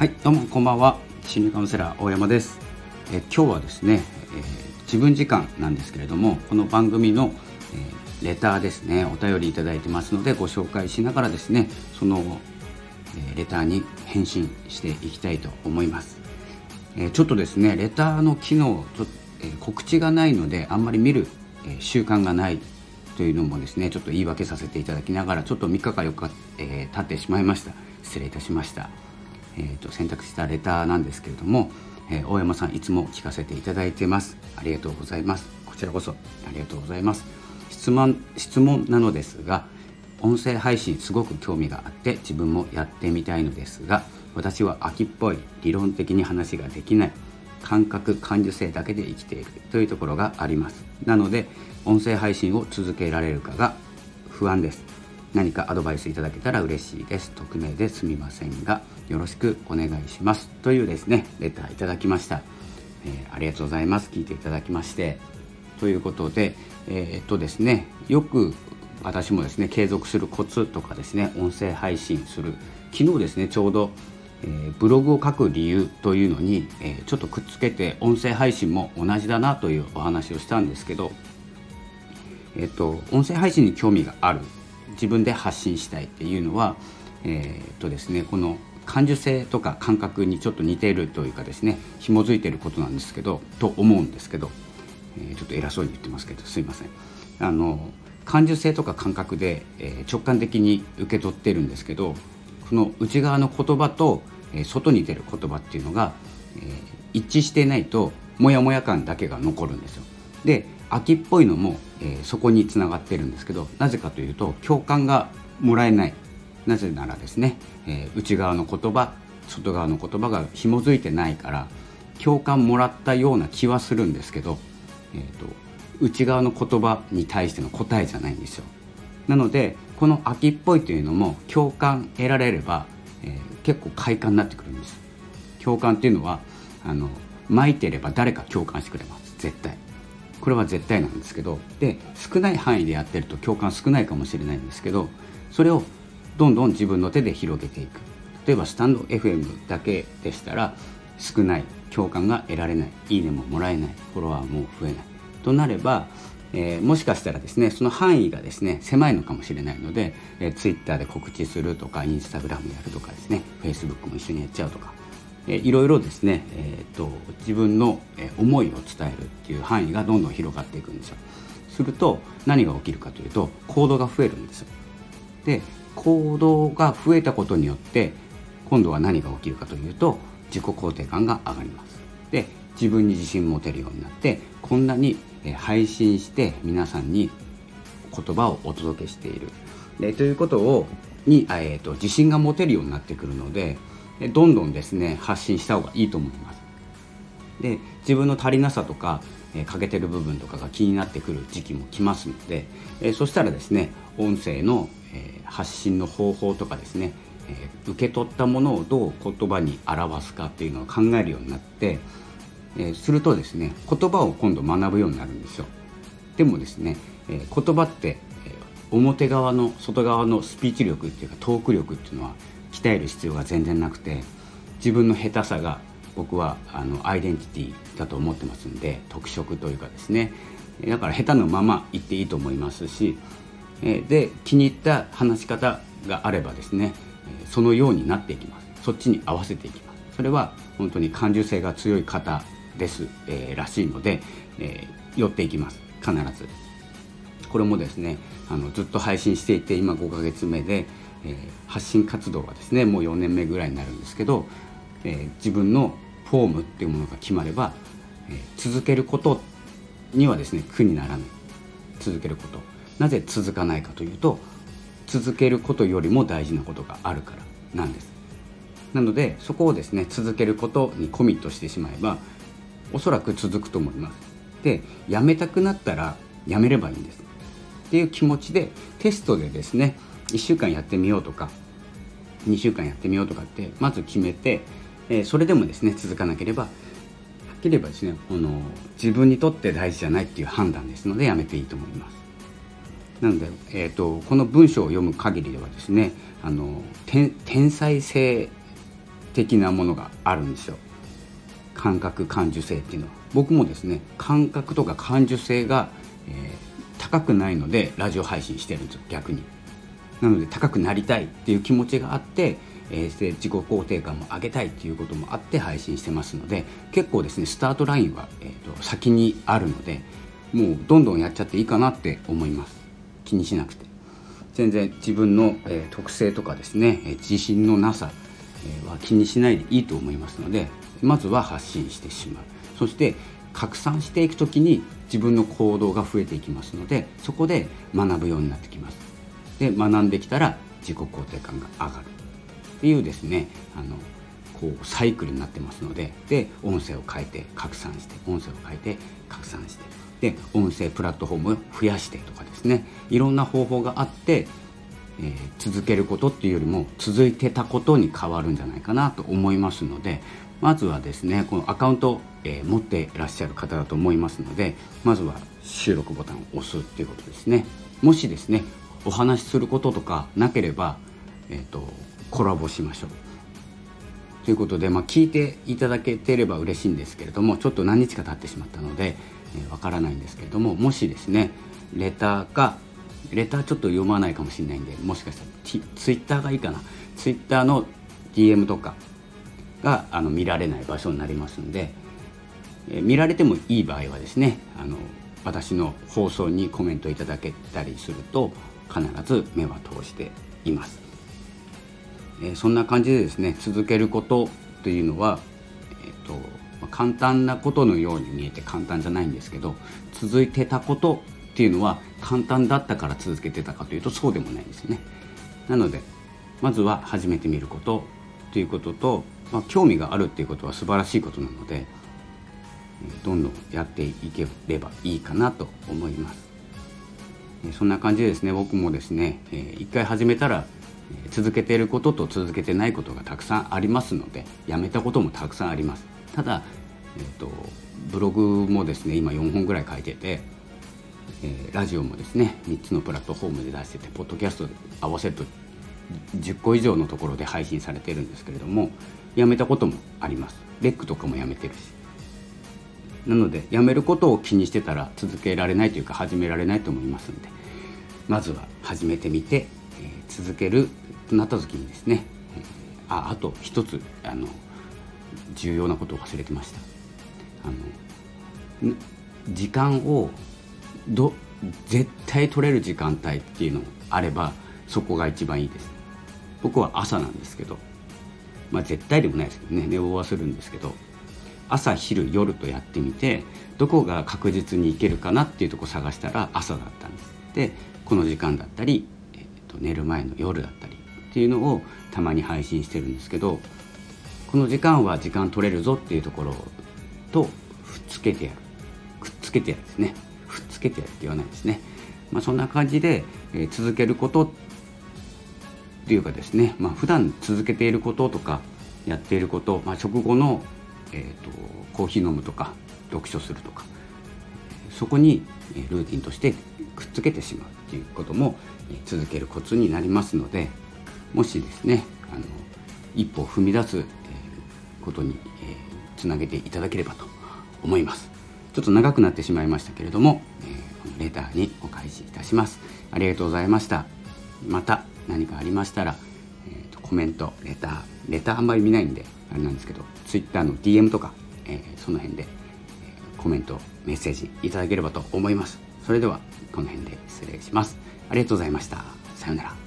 はい、どうもこんばんは。心理カウンセラー大山です。今日はですね、自分時間なんですけれども、この番組の、レターですね、お便りいただいてますのでご紹介しながらですね、その、レターに返信していきたいと思います。ちょっとですね、レターの機能、告知がないのであんまり見る、習慣がないというのもですね、ちょっと言い訳させていただきながら、ちょっと3日か4日、経ってしまいました。失礼いたしました。選択したレターなんですけれども、大山さんいつも聞かせていただいてます。ありがとうございます。こちらこそありがとうございます。質問なのですが、音声配信すごく興味があって自分もやってみたいのですが、私は飽きっぽい、理論的に話ができない、感覚感受性だけで生きていくというところがあります。なので音声配信を続けられるかが不安です。何かアドバイスいただけたら嬉しいです。匿名ですみませんがよろしくお願いします、というですねレターいただきました。ありがとうございます。聞いていただきまして、ということで、ですね、よく私もですね、継続するコツとかですね、音声配信する、昨日ですねちょうど、ブログを書く理由というのに、ちょっとくっつけて音声配信も同じだなというお話をしたんですけど、音声配信に興味がある、自分で発信したいっていうのは、ですね、この感受性とか感覚にちょっと似ているというかですね、紐づいていることなんですけど、と思うんですけど、ちょっと偉そうに言ってますけどすいません。感受性とか感覚で、直感的に受け取ってるんですけど、この内側の言葉と、外に出る言葉っていうのが、一致していないとモヤモヤ感だけが残るんですよ。で、秋っぽいのも、そこにつながってるんですけど、なぜかというと共感がもらえない。なぜならですね、内側の言葉、外側の言葉が紐づいてないから、共感もらったような気はするんですけど、内側の言葉に対しての答えじゃないんですよ。なのでこの秋っぽいというのも共感得られれば、結構快感になってくるんです。共感っていうのは巻いてれば誰か共感してくれます。絶対、これは絶対なんですけど、で少ない範囲でやってると共感少ないかもしれないんですけど、それをどんどん自分の手で広げていく。例えばスタンド FM だけでしたら少ない、共感が得られない、いいねももらえない、フォロワーも増えないとなれば、もしかしたらですね、その範囲がですね狭いのかもしれないので、Twitter で告知するとか、Instagram やるとかですね、 Facebook も一緒にやっちゃうとか、いろいろですね、自分の思いを伝えるっていう範囲がどんどん広がっていくんですよ。すると何が起きるかというと、行動が増えるんですよ。で、行動が増えたことによって今度は何が起きるかというと、自己肯定感が上がります。で、自分に自信持てるようになって、こんなに配信して皆さんに言葉をお届けしているということを自信が持てるようになってくるので、どんどんですね発信した方がいいと思います。で、自分の足りなさとか欠けてる部分とかが気になってくる時期も来ますので、そしたらですね、音声の発信の方法とかですね、受け取ったものをどう言葉に表すかっていうのを考えるようになって、するとですね、言葉を今度学ぶようになるんですよ。でもですね、言葉って表側の外側のスピーチ力っていうかトーク力っていうのは鍛える必要が全然なくて、自分の下手さが僕はアイデンティティだと思ってますんで、特色というかですね、だから下手のまま言っていいと思いますし、で気に入った話し方があればですね、そのようになっていきます。そっちに合わせていきます。それは本当に感受性が強い方です、らしいので、寄っていきます。必ず。これもですね、ずっと配信していて今5ヶ月目で、発信活動はですねもう4年目ぐらいになるんですけど、自分のフォームっていうものが決まれば、続けることにはですね苦にならない。続けること、なぜ続かないかというと、続けることよりも大事なことがあるからなんです。なのでそこをですね続けることにコミットしてしまえば、おそらく続くと思います。で、やめたくなったらやめればいいんですっていう気持ちで、テストでですね1週間やってみようとか2週間やってみようとかってまず決めて、それでもですね続かなければ、はっきり言えばですね、自分にとって大事じゃないっていう判断ですのでやめていいと思います。なので、この文章を読む限りではですね、天才性って的なものがあるんですよ。感覚感受性っていうのは、僕もですね感覚とか感受性が、高くないのでラジオ配信してるんですよ、逆に。なので高くなりたいっていう気持ちがあって、自己肯定感も上げたいっていうこともあって配信してますので、結構ですねスタートラインは、先にあるので、もうどんどんやっちゃっていいかなって思います。気にしなくて全然自分の、特性とかですね、自信のなさ、は気にしないでいいと思いますので、まずは発信してしまう。そして拡散していくときに自分の行動が増えていきますので、そこで学ぶようになってきます。で、学んできたら自己肯定感が上がるっていうですね、こうサイクルになってますので、で音声を変えて拡散して、音声を変えて拡散して、で音声プラットフォームを増やしてとかですね、いろんな方法があって、続けることっていうよりも続いてたことに変わるんじゃないかなと思いますので、まずはですねこのアカウントを、持っていらっしゃる方だと思いますので、まずは収録ボタンを押すっていうことですね。もしですねお話しすることとかなければ、コラボしましょうということで、聞いていただけてれば嬉しいんですけれども、ちょっと何日か経ってしまったのでわからないんですけれども、もしですねレターちょっと読まないかもしれないんで、もしかしたらツイッターがいいかな。ツイッターの DM とかが見られない場所になりますので、見られてもいい場合はですね私の放送にコメントいただけたりすると必ず目は通しています。そんな感じでですね、続けることというのは、簡単なことのように見えて簡単じゃないんですけど、続いてたことっていうのは簡単だったから続けてたかというとそうでもないんですよね。なのでまずは始めてみることということと、興味があるっていうことは素晴らしいことなので、どんどんやっていければいいかなと思います。そんな感じでですね、僕もですね一回始めたら続けていることと続けてないことがたくさんありますので、やめたこともたくさんあります。ただ、ブログもですね今4本ぐらい書いてて、ラジオもですね3つのプラットフォームで出してて、ポッドキャスト合わせると10個以上のところで配信されてるんですけれども、やめたこともあります。レックとかもやめてるし、なのでやめることを気にしてたら続けられないというか始められないと思いますので、まずは始めてみて、続けるとなった時にですね、あと一つ重要なことを忘れてました。時間を絶対取れる時間帯っていうのがあればそこが一番いいです。僕は朝なんですけど、絶対でもないですけどね、寝坊はするんですけど、朝昼夜とやってみて、どこが確実にいけるかなっていうところを探したら朝だったんです。でこの時間だったり、寝る前の夜だったりっていうのをたまに配信してるんですけど、この時間は時間取れるぞっていうところとくっつけてやるって言わないですね、そんな感じで、続けることっていうかですね、普段続けていることとかやっていること、食後の、コーヒー飲むとか読書するとか、そこにルーティンとしてくっつけてしまうっていうことも続けるコツになりますので、もしですね一歩踏み出すことにつなげていただければと思います。ちょっと長くなってしまいましたけれども、レターにお返しいたします。ありがとうございました。また何かありましたら、コメント、レターあんまり見ないんであれなんですけど、 Twitter の DM とか、その辺でコメント、メッセージいただければと思います。それではこの辺で失礼します。ありがとうございました。さようなら。